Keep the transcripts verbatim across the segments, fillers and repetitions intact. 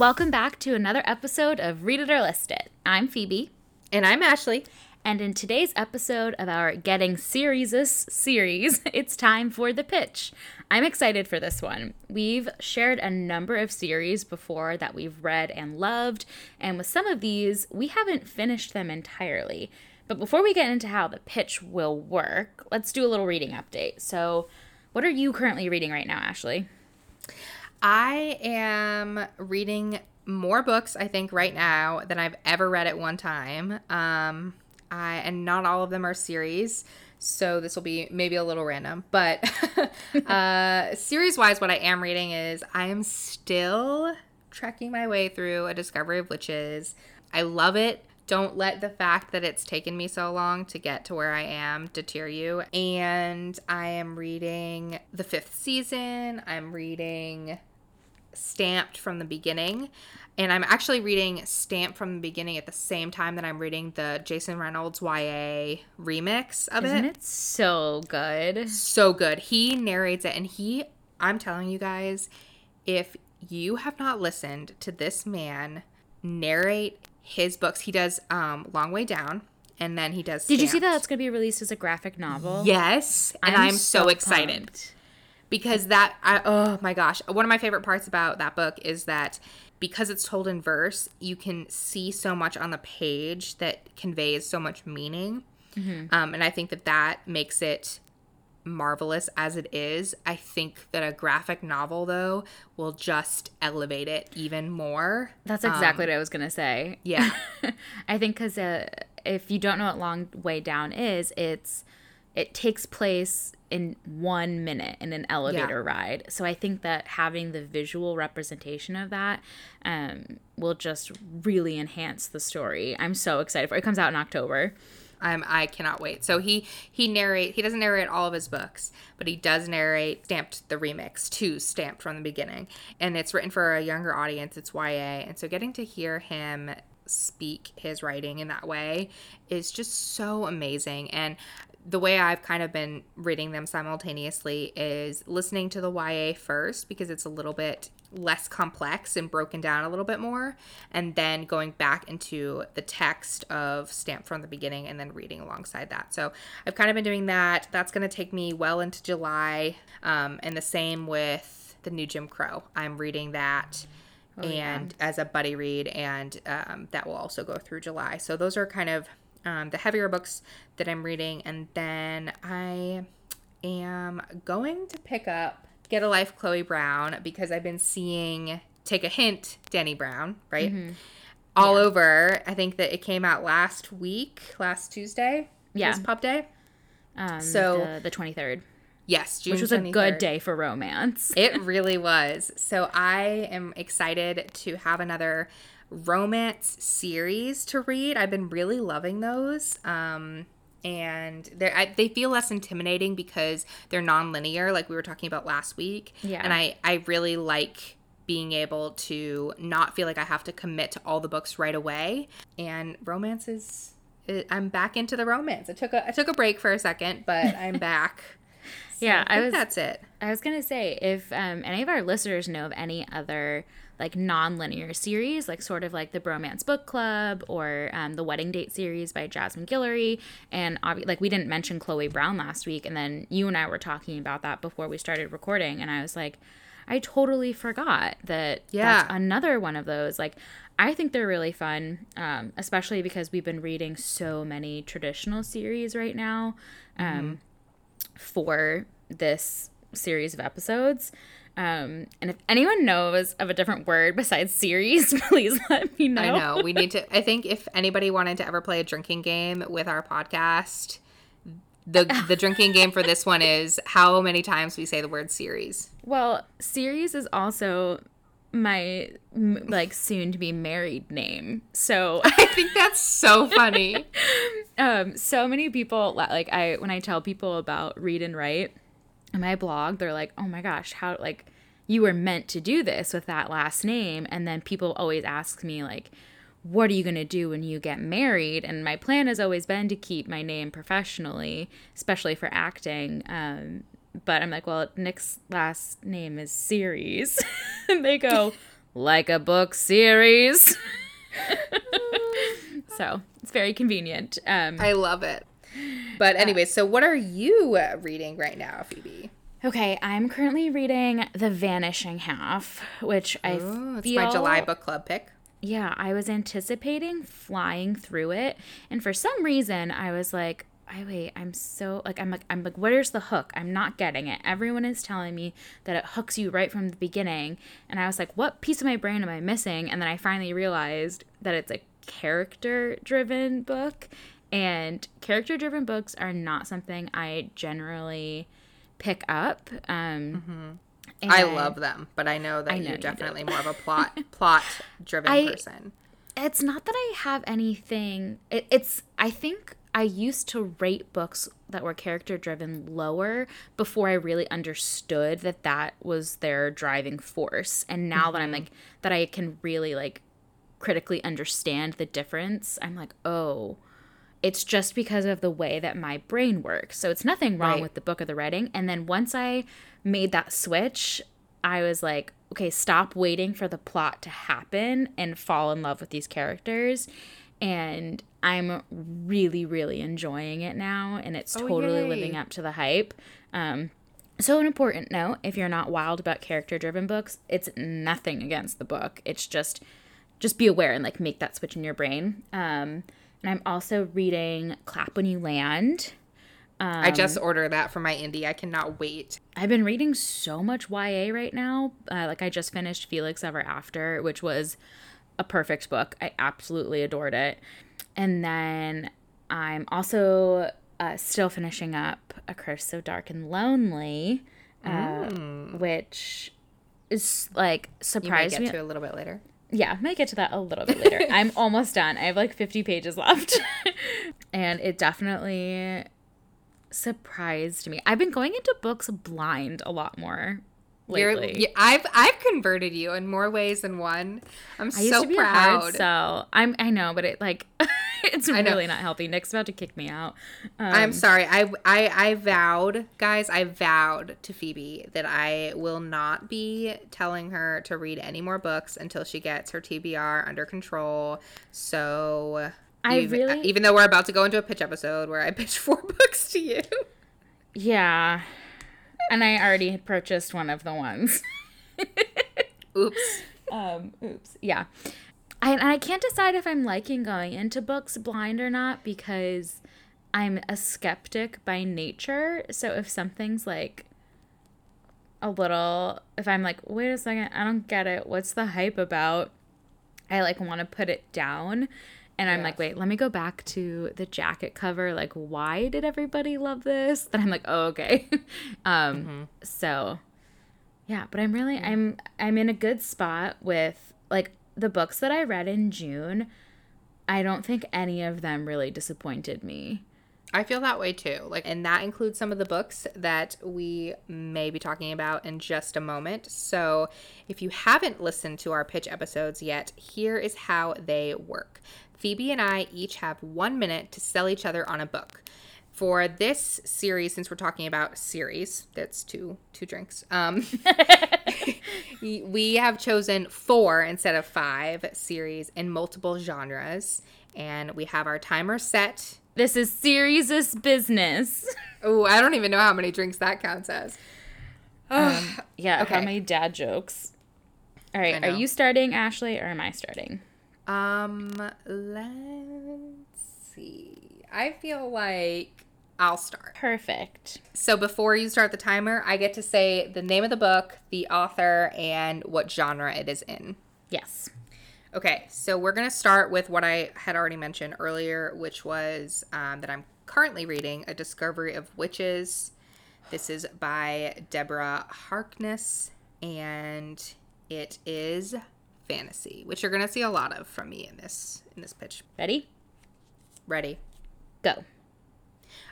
Welcome back to another episode of Read It or List It. I'm Phoebe. And I'm Ashley. And in today's episode of our Getting Serious series, it's time for the pitch. I'm excited for this one. We've shared a number of series before that we've read and loved, and with some of these, we haven't finished them entirely. But before we get into how the pitch will work, let's do a little reading update. So what are you currently reading right now, Ashley? I am reading more books, I think, right now than I've ever read at one time. Um, I, and not all of them are series, so this will be maybe a little random. But uh, series-wise, what I am reading is I am still trekking my way through A Discovery of Witches. I love it. Don't let the fact that it's taken me so long to get to where I am deter you. And I am reading The Fifth Season. I'm reading Stamped from the Beginning, and I'm actually reading Stamped from the Beginning at the same time that I'm reading the Jason Reynolds Y A remix of it. Isn't it so good? So good. He narrates it, and he, I'm telling you guys, if you have not listened to this man narrate his books, he does um, Long Way Down, and then he does Stamped. Did you see that it's going to be released as a graphic novel? Yes, and I'm, I'm so, so excited. Pumped. Because that, I, oh my gosh, one of my favorite parts about that book is that because it's told in verse, you can see so much on the page that conveys so much meaning. Mm-hmm. Um, and I think that that makes it marvelous as it is. I think that a graphic novel, though, will just elevate it even more. That's exactly um, what I was going to say. Yeah. I think because uh, if you don't know what Long Way Down is, it's it takes place in one minute in an elevator yeah. ride. So I think that having the visual representation of that um, will just really enhance the story. I'm so excited for it. It comes out in October. Um, I cannot wait. So he he narrate he doesn't narrate all of his books, but he does narrate Stamped, the remix to Stamped from the Beginning. And it's written for a younger audience. It's Y A. And so getting to hear him speak his writing in that way is just so amazing. And the way I've kind of been reading them simultaneously is listening to the Y A first because it's a little bit less complex and broken down a little bit more, and then going back into the text of Stamped from the Beginning and then reading alongside that. So I've kind of been doing that. That's going to take me well into July, um, and the same with The New Jim Crow. I'm reading that oh, and yeah. as a buddy read, and um, that will also go through July. So those are kind of Um, the heavier books that I'm reading. And then I am going to pick up Get a Life, Chloe Brown, because I've been seeing Take a Hint, Danny Brown, right? Mm-hmm. All yeah. over. I think that it came out last week, last Tuesday. Yeah. It was Pub Day. Um, so the, the twenty-third. Yes, June twenty-third. Which was a good day for romance. It really was. So I am excited to have another romance series to read. I've been really loving those, um and they they feel less intimidating because they're non-linear, like we were talking about last week. Yeah. And I I really like being able to not feel like I have to commit to all the books right away. And romance is it, I'm back into the romance. I took a I took a break for a second, but I'm back. So yeah, I, I was. That's it. I was gonna say, if um, any of our listeners know of any other like non-linear series, like sort of like the Bromance Book Club or um, the Wedding Date series by Jasmine Guillory, and obvi- like we didn't mention Chloe Brown last week, and then you and I were talking about that before we started recording, and I was like, I totally forgot that. Yeah, that's another one of those. Like, I think they're really fun, um, especially because we've been reading so many traditional series right now. Um, mm-hmm. for this series of episodes. Um, and if anyone knows of a different word besides series, please let me know. I know. We need to – I think if anybody wanted to ever play a drinking game with our podcast, the the drinking game for this one is how many times we say the word series. Well, series is also – my like soon to be married name, so I think that's so funny. Um so many people, like, I when I tell people about Read and Write on my blog, they're like, oh my gosh, how, like, you were meant to do this with that last name. And then people always ask me, like, what are you going to do when you get married? And my plan has always been to keep my name professionally, especially for acting. um But I'm like, well, Nick's last name is Series. And they go, like a book series. So it's very convenient. Um, I love it. But anyway, uh, so what are you uh, reading right now, Phoebe? Okay, I'm currently reading The Vanishing Half, which I Ooh, it's feel... It's my July book club pick. Yeah, I was anticipating flying through it, and for some reason, I was like, I wait, I'm so, like, I'm like, I'm like, where's the hook? I'm not getting it. Everyone is telling me that it hooks you right from the beginning, and I was like, what piece of my brain am I missing? And then I finally realized that it's a character-driven book, and character-driven books are not something I generally pick up. Um mm-hmm. And I love them, but I know that I know you're definitely you more of a plot plot driven I, person. It's not that I have anything. It, it's I think I used to rate books that were character driven lower before I really understood that that was their driving force. And now mm-hmm. that I'm like that, I can really like critically understand the difference. I'm like, oh. It's just because of the way that my brain works. So it's nothing wrong right. with the book or the writing. And then once I made that switch, I was like, okay, stop waiting for the plot to happen and fall in love with these characters. And I'm really, really enjoying it now. And it's oh, totally yay. living up to the hype. Um, so an important note, if you're not wild about character-driven books, it's nothing against the book. It's just, just be aware and like make that switch in your brain. Um And I'm also reading Clap When You Land. Um, I just ordered that for my indie. I cannot wait. I've been reading so much Y A right now. Uh, like, I just finished Felix Ever After, which was a perfect book. I absolutely adored it. And then I'm also uh, still finishing up A Curse So Dark and Lonely, uh, mm. which is, like, surprised me. You might get to a little bit later. Yeah, I might get to that a little bit later. I'm almost done. I have like fifty pages left. And it definitely surprised me. I've been going into books blind a lot more lately. You're, I've I've converted you in more ways than one. I'm I so used to be proud. A hard sell. I'm I know, but it like it's really not healthy. Nick's about to kick me out. Um, I'm sorry. I, I I vowed, guys, I vowed to Phoebe that I will not be telling her to read any more books until she gets her T B R under control. So I even, really even though we're about to go into a pitch episode where I pitch four books to you. Yeah. And I already purchased one of the ones. oops. Um, oops. Yeah. I, and I can't decide if I'm liking going into books blind or not because I'm a skeptic by nature. So if something's like a little, if I'm like, wait a second, I don't get it. What's the hype about? I like want to put it down. And I'm yes. like, wait, let me go back to the jacket cover. Like, why did everybody love this? Then I'm like, oh, okay. um, mm-hmm. So, yeah. But I'm really, yeah. I'm, I'm in a good spot with, like, the books that I read in June. I don't think any of them really disappointed me. I feel that way, too. Like, and that includes some of the books that we may be talking about in just a moment. So if you haven't listened to our pitch episodes yet, here is how they work. Phoebe and I each have one minute to sell each other on a book. For this series, since we're talking about series, that's two two drinks, um, we have chosen four instead of five series in multiple genres, and we have our timer set. This is serious business. Oh, I don't even know how many drinks that counts as. um, yeah, okay. How many dad jokes? All right, are you starting, Ashley, or am I starting? Um, let's see. I feel like I'll start. Perfect. So before you start the timer, I get to say the name of the book, the author, and what genre it is in. Yes. Okay, so we're going to start with what I had already mentioned earlier, which was um, that I'm currently reading A Discovery of Witches. This is by Deborah Harkness, and it is fantasy, which you're gonna see a lot of from me in this in this pitch. Ready? Ready. Go.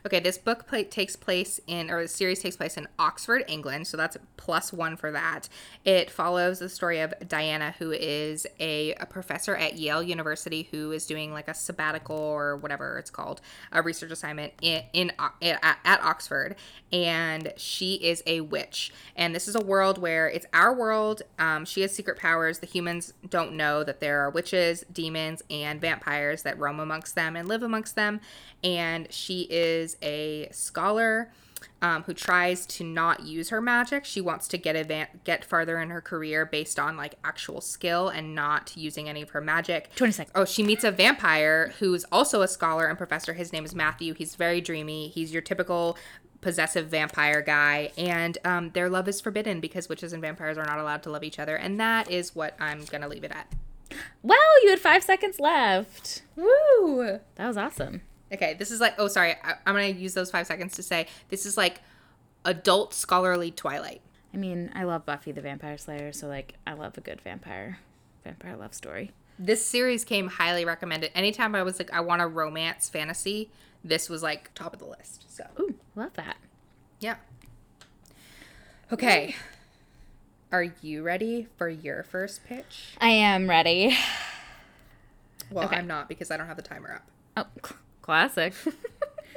Okay, this book play- takes place in, or the series takes place in Oxford, England, so that's plus one for that. It follows the story of Diana, who is a, a professor at Yale University who is doing like a sabbatical or whatever it's called, a research assignment in, in, in at, at Oxford, and she is a witch. And this is a world where it's our world. Um, she has secret powers. The humans don't know that there are witches, demons, and vampires that roam amongst them and live amongst them, and she is a scholar um, who tries to not use her magic. She wants to get advan- get farther in her career based on like actual skill and not using any of her magic. twenty seconds. Oh, she meets a vampire who's also a scholar and professor. His name is Matthew. He's very dreamy. He's your typical possessive vampire guy, and um, their love is forbidden because witches and vampires are not allowed to love each other, and that is what I'm gonna leave it at. Well, you had five seconds left. Woo! That was awesome. Okay, this is like, oh, sorry, I, I'm going to use those five seconds to say this is like adult scholarly Twilight. I mean, I love Buffy the Vampire Slayer, so like I love a good vampire, vampire love story. This series came highly recommended. Anytime I was like, I want a romance fantasy, this was like top of the list. So, ooh, love that. Yeah. Okay. Are you ready for your first pitch? I am ready. Well, okay. I'm not because I don't have the timer up. Oh, classic.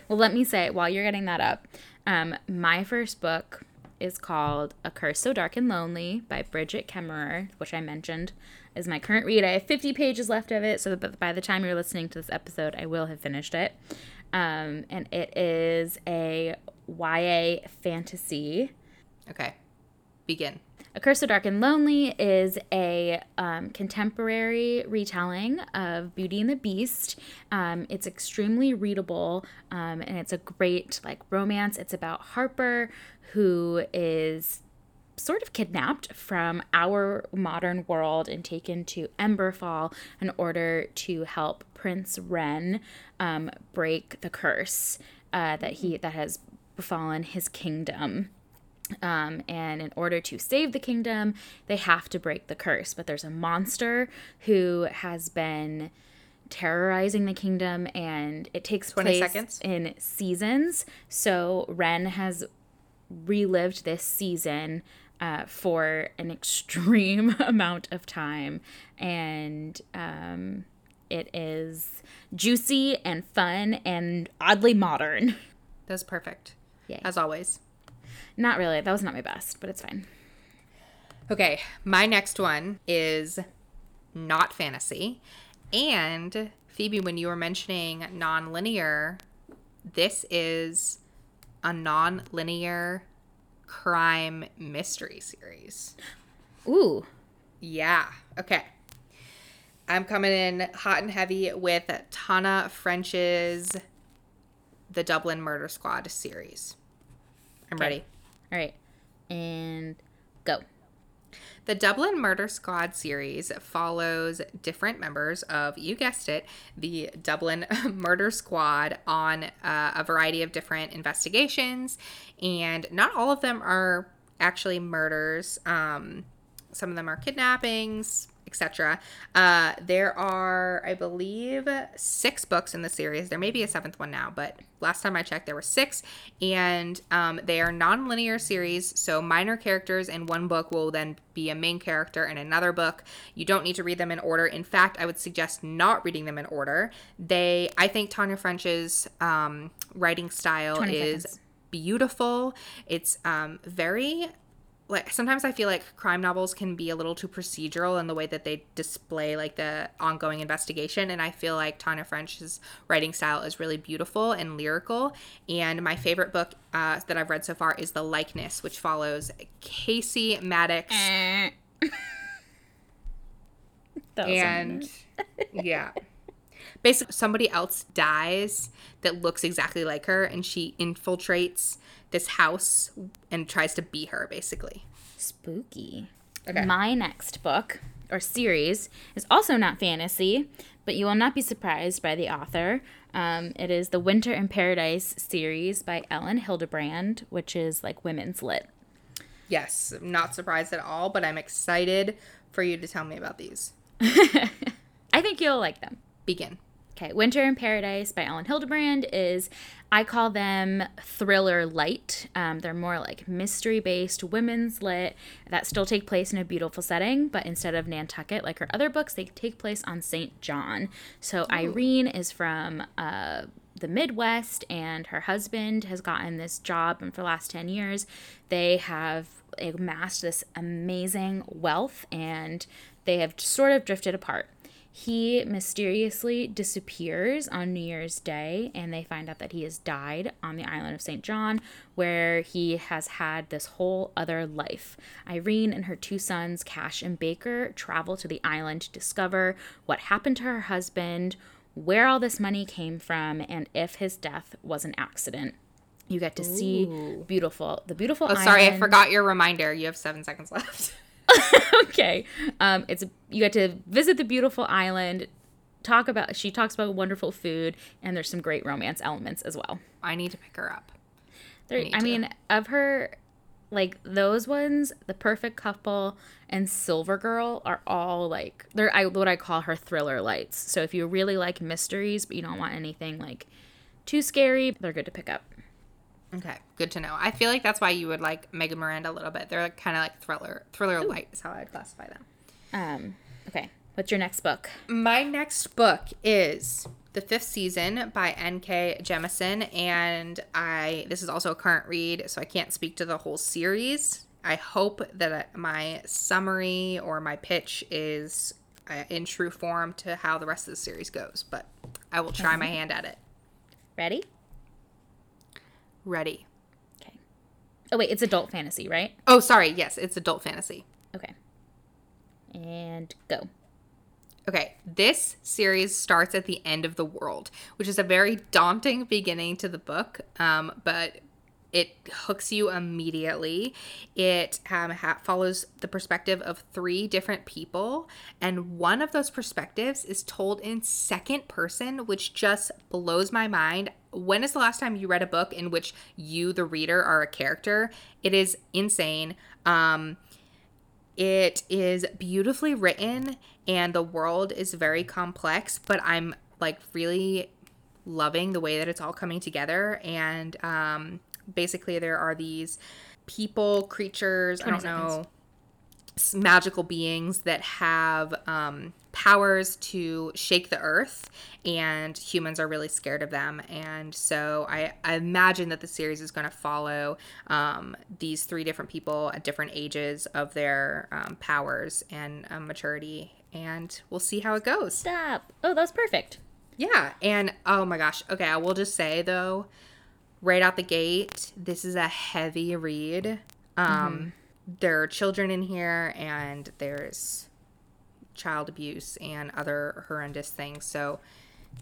Well, let me say, while you're getting that up, um, my first book is called A Curse So Dark and Lonely by Bridget Kemmerer, which I mentioned is my current read. I have fifty pages left of it, so that by the time you're listening to this episode, I will have finished it. Um, and it is a Y A fantasy. Okay. Begin. A Curse So Dark and Lonely is a um, contemporary retelling of Beauty and the Beast. Um, it's extremely readable, um, and it's a great like romance. It's about Harper, who is sort of kidnapped from our modern world and taken to Emberfall in order to help Prince Ren um, break the curse uh, that he that has befallen his kingdom. Um, and in order to save the kingdom, they have to break the curse. But there's a monster who has been terrorizing the kingdom, and it takes place seconds. in seasons. So Ren has relived this season uh, for an extreme amount of time. And um, it is juicy and fun and oddly modern. That's perfect. Yay. As always. Not really. That was not my best, but it's fine. Okay. My next one is not fantasy. And Phoebe, when you were mentioning non-linear, this is a non-linear crime mystery series. Ooh. Yeah. Okay. I'm coming in hot and heavy with Tana French's The Dublin Murder Squad series. I'm ready. All right. And go. The Dublin Murder Squad series follows different members of, you guessed it, the Dublin Murder Squad on uh, a variety of different investigations. And not all of them are actually murders. Um, some of them are kidnappings, et cetera. Uh, there are, I believe, six books in the series. There may be a seventh one now, but last time I checked, there were six. And um, they are non-linear series, so minor characters in one book will then be a main character in another book. You don't need to read them in order. In fact, I would suggest not reading them in order. They, I think Tana French's um, writing style is seconds. beautiful. It's um, very... Like, sometimes I feel like crime novels can be a little too procedural in the way that they display, like, the ongoing investigation. And I feel like Tana French's writing style is really beautiful and lyrical. And my favorite book uh, that I've read so far is The Likeness, which follows Casey Maddox. And, yeah. Basically, somebody else dies that looks exactly like her, and she infiltrates this house and tries to be her, basically. Spooky. Okay. My next book or series is also not fantasy, but you will not be surprised by the author. Um, it is the Winter in Paradise series by Elin Hilderbrand, which is like women's lit. Yes, I'm not surprised at all, but I'm excited for you to tell me about these. I think you'll like them. Begin. Okay, Winter in Paradise by Elin Hilderbrand is, I call them thriller light. Um, they're more like mystery-based, women's lit, that still take place in a beautiful setting, but instead of Nantucket, like her other books, they take place on Saint John. So Ooh. Irene is from uh, the Midwest, and her husband has gotten this job, and for the last ten years, they have amassed this amazing wealth, and they have sort of drifted apart. He mysteriously disappears on New Year's Day, and they find out that he has died on the island of Saint John, where he has had this whole other life. Irene and her two sons, Cash and Baker, travel to the island to discover what happened to her husband, where all this money came from, and if his death was an accident. You get to Ooh. see beautiful, the beautiful oh, island. Sorry, I forgot your reminder. You have seven seconds left. Okay. Um, it's you get to visit the beautiful island, talk about she talks about wonderful food, and there's some great romance elements as well. I need to pick her up. There, I, I mean, of her, like those ones, The Perfect Couple and Silver Girl are all like they're I, what I call her thriller lights. So if you really like mysteries but you don't want anything like too scary, they're good to pick up. Okay, good to know. I feel like that's why you would like Megan Miranda a little bit. They're like kind of like thriller, thriller Ooh. light is how I'd classify them. Um, okay, what's your next book? My next book is The Fifth Season by N K. Jemisin, and I this is also a current read, so I can't speak to the whole series. I hope that my summary or my pitch is in true form to how the rest of the series goes, but I will try mm-hmm. my hand at it. Ready? Ready. Okay. Oh, wait, it's adult fantasy, right? Oh, sorry. Yes, it's adult fantasy. Okay. And go. Okay. This series starts at the end of the world, which is a very daunting beginning to the book, um, but it hooks you immediately. It um, ha- follows the perspective of three different people, and one of those perspectives is told in second person, which just blows my mind. When is the last time you read a book in which you, the reader, are a character? It is insane. Um, it is beautifully written, and the world is very complex, but I'm, like, really loving the way that it's all coming together, and um, basically there are these people, creatures, I don't know, magical beings that have um, powers to shake the earth, and humans are really scared of them. And so I, I imagine that the series is going to follow um, these three different people at different ages of their um, powers and um, maturity, and we'll see how it goes. Stop. Oh, that was perfect. Yeah. And oh my gosh. Okay. I will just say though, right out the gate, this is a heavy read. Um, mm-hmm. There are children in here, and there's child abuse and other horrendous things. So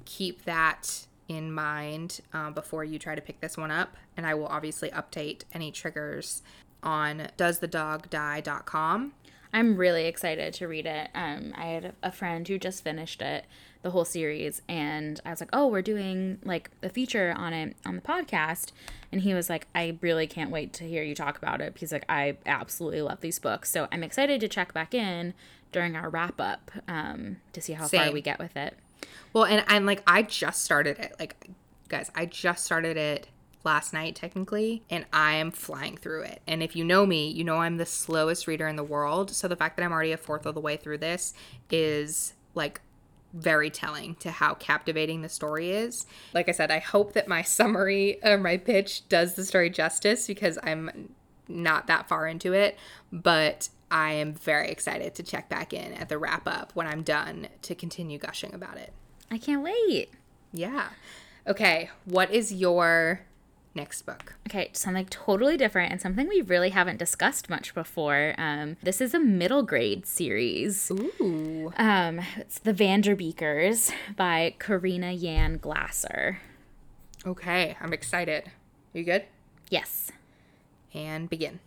keep that in mind um, before you try to pick this one up. And I will obviously update any triggers on does the dog die dot com. I'm really excited to read it. Um, I had a friend who just finished it, the whole series, and I was like, oh, we're doing like a feature on it on the podcast. And he was like, I really can't wait to hear you talk about it. He's like, I absolutely love these books. So I'm excited to check back in during our wrap up um, to see how Same. far we get with it. Well, and I'm like, I just started it. Like, guys, I just started it last night technically, and I am flying through it. And if you know me, you know I'm the slowest reader in the world, so the fact that I'm already a fourth of the way through this is like very telling to how captivating the story is. Like I said, I hope that my summary or my pitch does the story justice, because I'm not that far into it, but I am very excited to check back in at the wrap up when I'm done to continue gushing about it. I can't wait. Yeah. Okay, what is your next book? Okay, something totally different and something we really haven't discussed much before. Um, this is a middle grade series. Ooh. Um, it's The Vanderbeekers by Karina Yan Glaser. Okay, I'm excited. Are you good? Yes. And begin.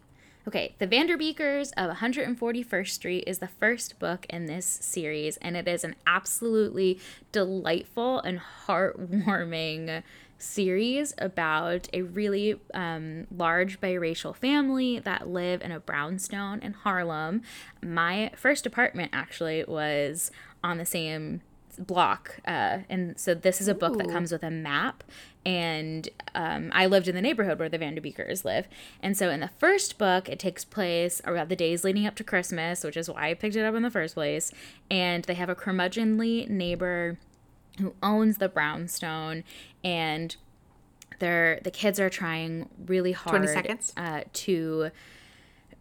Okay, The Vanderbeekers of one forty-first street is the first book in this series, and it is an absolutely delightful and heartwarming series about a really um, large biracial family that live in a brownstone in Harlem. My first apartment actually was on the same block. Uh, and so this is a book Ooh. that comes with a map. And um, I lived in the neighborhood where the Vanderbeekers live. And so in the first book, it takes place around the days leading up to Christmas, which is why I picked it up in the first place. And they have a curmudgeonly neighbor who owns the brownstone, and they're, the kids are trying really hard uh, to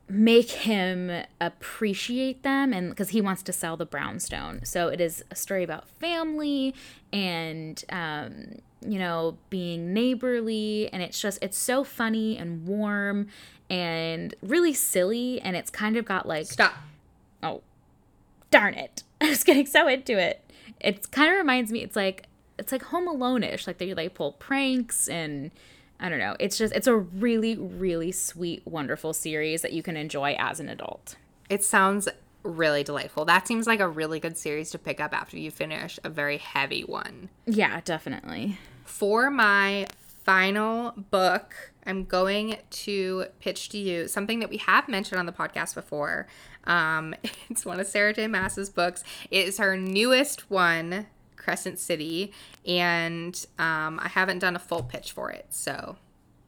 make him appreciate them, and because he wants to sell the brownstone. So it is a story about family and, um, you know, being neighborly, and it's just, it's so funny and warm and really silly, and it's kind of got like... Stop. Oh, darn it. I was getting so into it. It kind of reminds me, it's like, it's like Home Alone-ish. Like, they like pull pranks and... I don't know. It's just, it's a really, really sweet, wonderful series that you can enjoy as an adult. It sounds really delightful. That seems like a really good series to pick up after you finish a very heavy one. Yeah, definitely. For my final book, I'm going to pitch to you something that we have mentioned on the podcast before. Um, it's one of Sarah J. Maas's books. It is her newest one, Crescent City, and um, I haven't done a full pitch for it, so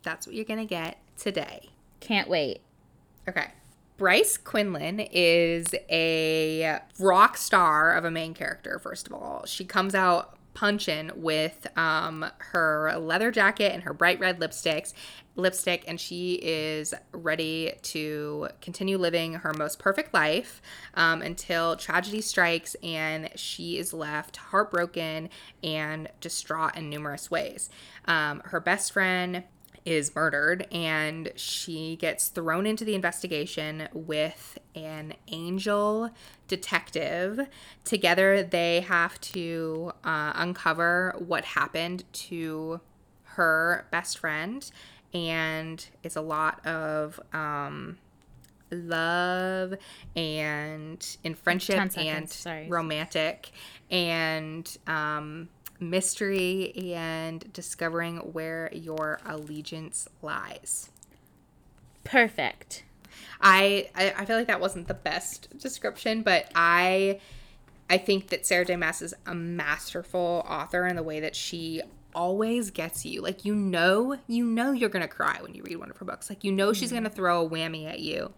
that's what you're gonna get today. Can't wait. Okay. Bryce Quinlan is a rock star of a main character, first of all. She comes out punching with um, her leather jacket and her bright red lipsticks, lipstick, and she is ready to continue living her most perfect life um, until tragedy strikes and she is left heartbroken and distraught in numerous ways. Um, her best friend is murdered, and she gets thrown into the investigation with an angel detective. Together, they have to uh, uncover what happened to her best friend, and it's a lot of um, love and in friendship ten seconds, and sorry. romantic and um, mystery and discovering where your allegiance lies. Perfect. I, I, I feel like that wasn't the best description, but I I think that Sarah J. Maas is a masterful author in the way that she always gets you. Like, you know, you know you're going to cry when you read one of her books. Like, you know mm-hmm. she's going to throw a whammy at you.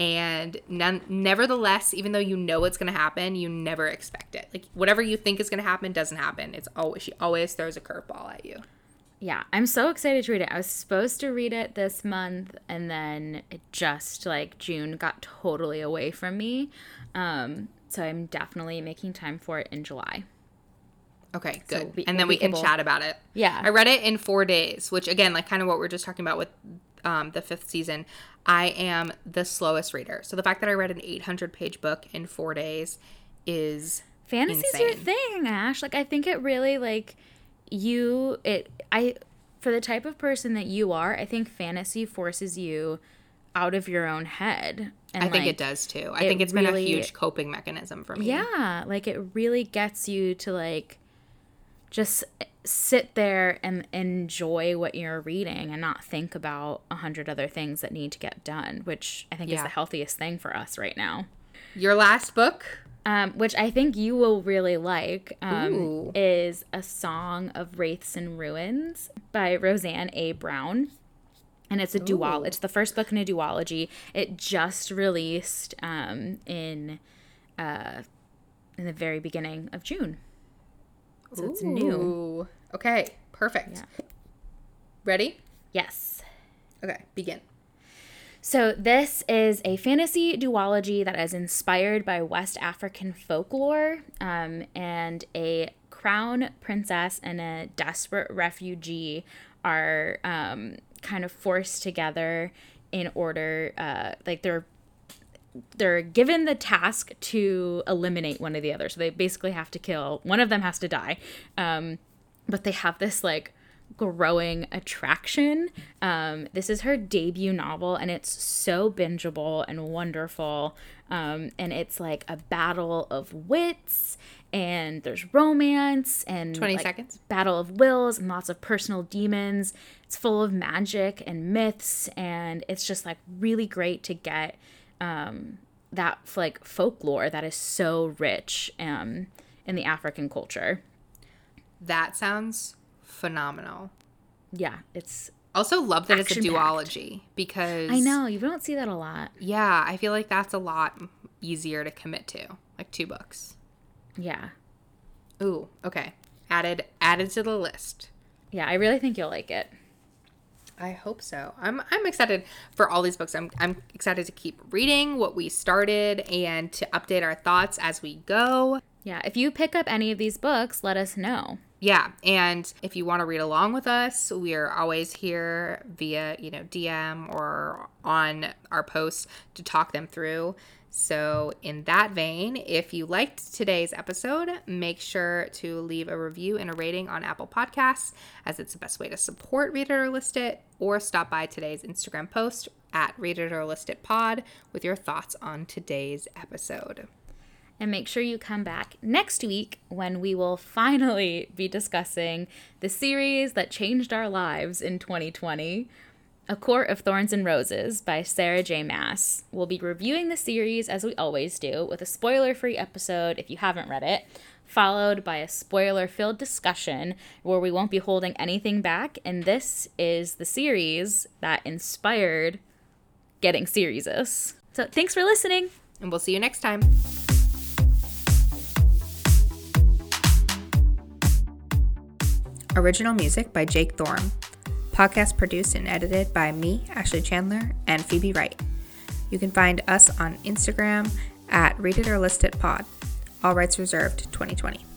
And none, nevertheless, even though you know it's going to happen, you never expect it. Like, whatever you think is going to happen doesn't happen. It's always, she always throws a curveball at you. Yeah, I'm so excited to read it. I was supposed to read it this month, and then it just, like, June got totally away from me. Um, so I'm definitely making time for it in July. Okay, good. So we, and then we can able, chat about it. Yeah. I read it in four days, which, again, like, kind of what we were just talking about with um, the fifth season. I am the slowest reader. So the fact that I read an eight hundred page book in four days is Fantasy's insane. Your thing, Ash. Like, I think it really, like... You, it, I, for the type of person that you are, I think fantasy forces you out of your own head. And I think like, it does too. I it think it's really, been a huge coping mechanism for me. Yeah. Like, it really gets you to, like, just sit there and enjoy what you're reading and not think about a hundred other things that need to get done, which I think yeah. is the healthiest thing for us right now. Your last book? Um, which I think you will really like, um, is A Song of Wraiths and Ruins by Roseanne A. Brown. And it's a duol. It's the first book in a duology. It just released um, in uh, in the very beginning of June. So Ooh. It's new. Okay, perfect. Yeah. Ready? Yes. Okay, begin. So this is a fantasy duology that is inspired by West African folklore, um, and a crown princess and a desperate refugee are um, kind of forced together in order, uh, like they're they're given the task to eliminate one or the other. So they basically have to kill, one of them has to die, um, but they have this like growing attraction. Um, this is her debut novel, and it's so bingeable and wonderful. Um, and it's like a battle of wits, and there's romance, and twenty like, seconds. Battle of wills, and lots of personal demons. It's full of magic and myths, and it's just like really great to get um, that like folklore that is so rich um, in the African culture. That sounds phenomenal. Yeah, it's also love that it's a duology because I know you don't see that a lot. Yeah, I feel like that's a lot easier to commit to, like two books. Yeah. Ooh, okay. Added added to the list. Yeah, I really think you'll like it. I hope so. I'm I'm excited for all these books. I'm I'm excited to keep reading what we started and to update our thoughts as we go. Yeah, if you pick up any of these books, let us know. Yeah, and if you want to read along with us, we are always here via, you know, D M or on our posts to talk them through. So in that vein, if you liked today's episode, make sure to leave a review and a rating on Apple Podcasts, as it's the best way to support Read It or List It, or stop by today's Instagram post at Read It or List It Pod with your thoughts on today's episode. And make sure you come back next week when we will finally be discussing the series that changed our lives in twenty twenty, A Court of Thorns and Roses by Sarah J. Maas. We'll be reviewing the series as we always do with a spoiler-free episode if you haven't read it, followed by a spoiler-filled discussion where we won't be holding anything back. And this is the series that inspired getting serieses. So thanks for listening. And we'll see you next time. Original music by Jake Thorne. Podcast produced and edited by me, Ashley Chandler, and Phoebe Wright. You can find us on Instagram at Read It or List It Pod. All rights reserved twenty twenty.